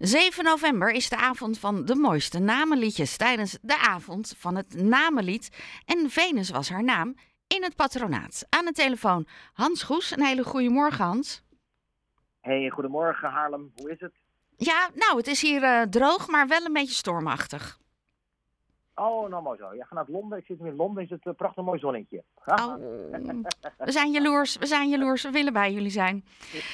7 november is de avond van de mooiste namenliedjes tijdens de avond van het namenlied En Venus was haar naam in het patronaat. Aan de telefoon Hans Goes. Een hele goede morgen, Hans. Hey, goedemorgen Haarlem. Hoe is het? Ja, nou, het is hier droog, maar wel een beetje stormachtig. Oh, nou mooi zo. Ja, vanuit Londen. Ik zit nu in Londen. Is het een prachtig mooi zonnetje. Oh, we zijn jaloers. We zijn jaloers. We willen bij jullie zijn. Ja.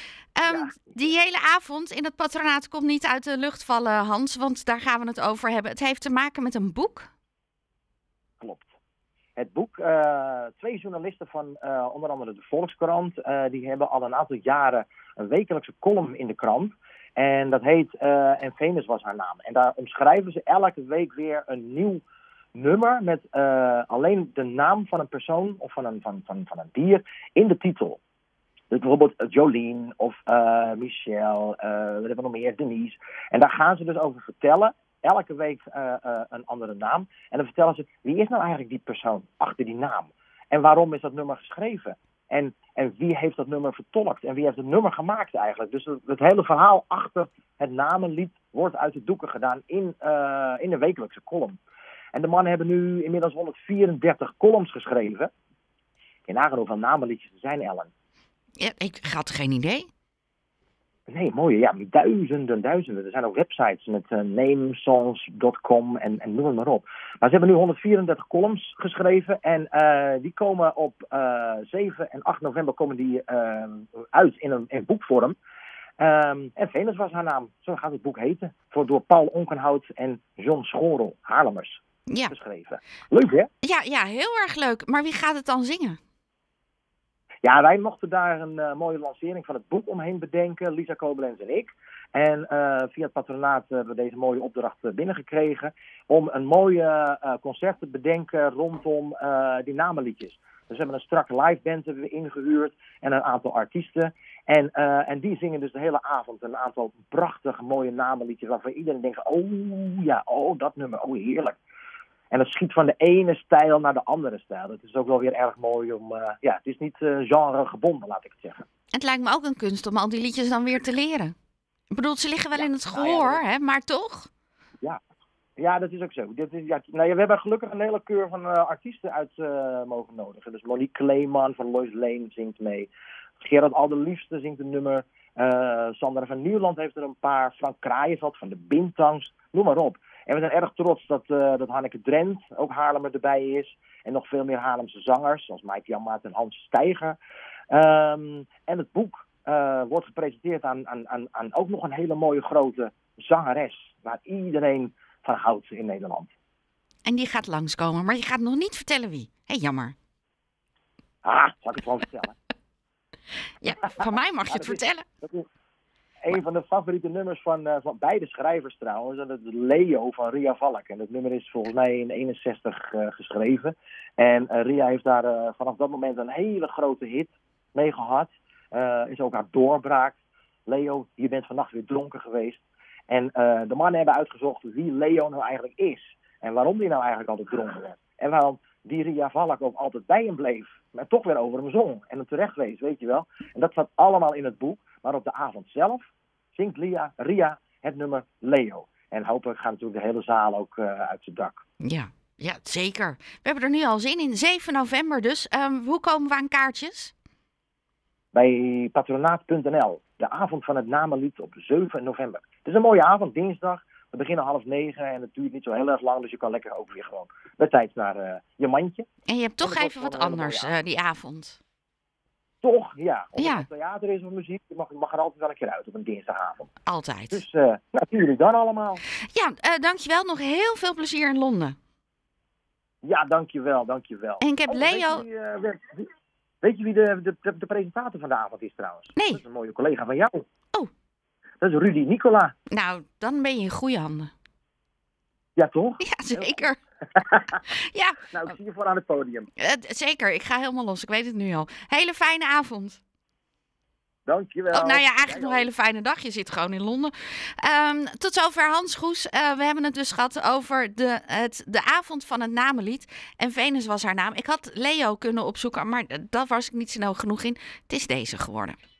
Die hele avond in het patronaat komt niet uit de lucht vallen, Hans, want daar gaan we het over hebben. Het heeft te maken met een boek. Klopt. Het boek, twee journalisten van onder andere de Volkskrant, die hebben al een aantal jaren een wekelijkse column in de krant. En dat heet En Venus was haar naam. En daar omschrijven ze elke week weer een nieuw nummer met alleen de naam van een persoon of van een dier in de titel. Dus bijvoorbeeld Jolien of Michelle, we hebben nog meer, Denise. En daar gaan ze dus over vertellen. Elke week een andere naam. En dan vertellen ze, wie is nou eigenlijk die persoon achter die naam? En waarom is dat nummer geschreven? En wie heeft dat nummer vertolkt? En wie heeft het nummer gemaakt eigenlijk? Dus het hele verhaal achter het namenlied wordt uit de doeken gedaan in de wekelijkse column. En de mannen hebben nu inmiddels 134 columns geschreven. Je nagaat hoeveel namenliedjes er zijn, Ellen. Ja, ik had geen idee. Nee, mooi. Ja, duizenden. Er zijn ook websites met namesongs.com en noem het maar op. Maar ze hebben nu 134 columns geschreven. En die komen op 7 en 8 november komen die uit in boekvorm. En Venus was haar naam. Zo gaat het boek heten. Door Paul Onkenhout en John Schoorl, Haarlemmers, geschreven. Leuk, hè? Ja, heel erg leuk. Maar wie gaat het dan zingen? Ja, wij mochten daar een mooie lancering van het boek omheen bedenken, Lisa Koblenz en ik. En via het patronaat hebben we deze mooie opdracht binnengekregen om een mooi concert te bedenken rondom die namenliedjes. Dus we hebben een strak liveband hebben we ingehuurd en een aantal artiesten. En die zingen dus de hele avond een aantal prachtig mooie namenliedjes waarvan iedereen denkt, oh ja, oh dat nummer, oh heerlijk. En dat schiet van de ene stijl naar de andere stijl. Dat is ook wel weer erg mooi om... het is niet genre gebonden, laat ik het zeggen. Het lijkt me ook een kunst om al die liedjes dan weer te leren. Ik bedoel, ze liggen wel in het gehoor, hè? Maar toch? Ja, dat is ook zo. We hebben gelukkig een hele keur van artiesten uit mogen nodigen. Dus Lonnie Kleeman van Lois Lane zingt mee. Gerard Alderliefste zingt een nummer. Sandra van Nieuwland heeft er een paar. Frank Kraaien van de Bintangs. Noem maar op. En we zijn erg trots dat Hanneke Drent, ook Haarlemmer, erbij is. En nog veel meer Haarlemse zangers, zoals Mike Janmaat en Hans Steiger. En het boek wordt gepresenteerd aan ook nog een hele mooie grote zangeres. Waar iedereen van houdt in Nederland. En die gaat langskomen, maar je gaat nog niet vertellen wie. Hé, jammer. Ah, zal ik het gewoon vertellen? Ja, van mij mag je het vertellen. Een van de favoriete nummers van beide schrijvers trouwens. Dat is Leo van Ria Valk. En dat nummer is volgens mij in 61 geschreven. En Ria heeft daar vanaf dat moment een hele grote hit mee gehad. Is ook haar doorbraak. Leo, je bent vannacht weer dronken geweest. En de mannen hebben uitgezocht wie Leo nou eigenlijk is. En waarom die nou eigenlijk altijd dronken werd. En waarom die Ria Valk ook altijd bij hem bleef. Maar toch weer over hem zong. En hem terecht wees, weet je wel. En dat staat allemaal in het boek. Maar op de avond zelf zingt Ria het nummer Leo. En hopelijk gaan natuurlijk de hele zaal ook uit zijn dak. Ja, zeker. We hebben er nu al zin in. 7 november dus. Hoe komen we aan kaartjes? Bij patronaat.nl. De avond van het namenlied op 7 november. Het is een mooie avond, dinsdag. We beginnen 20:30 en het duurt niet zo heel erg lang. Dus je kan lekker ook weer gewoon bij tijd naar je mandje. En je hebt toch even wat anders die avond. Toch, ja. Of het theater is of muziek, je mag er altijd wel een keer uit op een dinsdagavond. Altijd. Dus natuurlijk dan allemaal. Ja, dankjewel. Nog heel veel plezier in Londen. Ja, dankjewel. En ik heb Leo... Weet je wie de presentator van de avond is trouwens? Nee. Dat is een mooie collega van jou. Oh. Dat is Rudy Nicola. Nou, dan ben je in goede handen. Ja, toch? Ja, zeker. Ja. Nou, ik zie je voor aan het podium. Zeker, ik ga helemaal los. Ik weet het nu al. Hele fijne avond. Dankjewel. Oh, nou ja, eigenlijk nog een hele fijne dag. Je zit gewoon in Londen. Tot zover Hans Goes. We hebben het dus gehad over de avond van het namenlied. En Venus was haar naam. Ik had Leo kunnen opzoeken, maar daar was ik niet snel genoeg in. Het is deze geworden.